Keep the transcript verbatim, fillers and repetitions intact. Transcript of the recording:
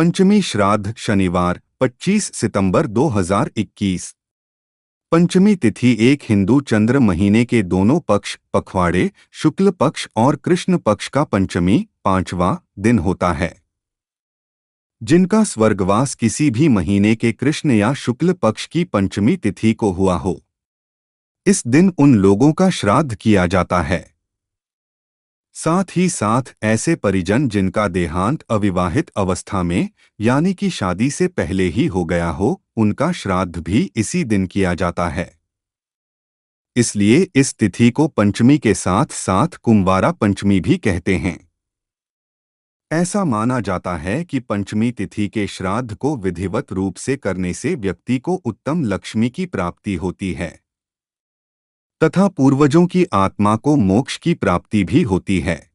पंचमी श्राद्ध शनिवार पच्चीस सितंबर दो हज़ार इक्कीस। पंचमी तिथि एक हिंदू चंद्र महीने के दोनों पक्ष पखवाड़े शुक्ल पक्ष और कृष्ण पक्ष का पंचमी पांचवा दिन होता है। जिनका स्वर्गवास किसी भी महीने के कृष्ण या शुक्ल पक्ष की पंचमी तिथि को हुआ हो, इस दिन उन लोगों का श्राद्ध किया जाता है। साथ ही साथ ऐसे परिजन जिनका देहांत अविवाहित अवस्था में यानी कि शादी से पहले ही हो गया हो, उनका श्राद्ध भी इसी दिन किया जाता है। इसलिए इस तिथि को पंचमी के साथ साथ कुंवारा पंचमी भी कहते हैं। ऐसा माना जाता है कि पंचमी तिथि के श्राद्ध को विधिवत रूप से करने से व्यक्ति को उत्तम लक्ष्मी की प्राप्ति होती है तथा पूर्वजों की आत्मा को मोक्ष की प्राप्ति भी होती है।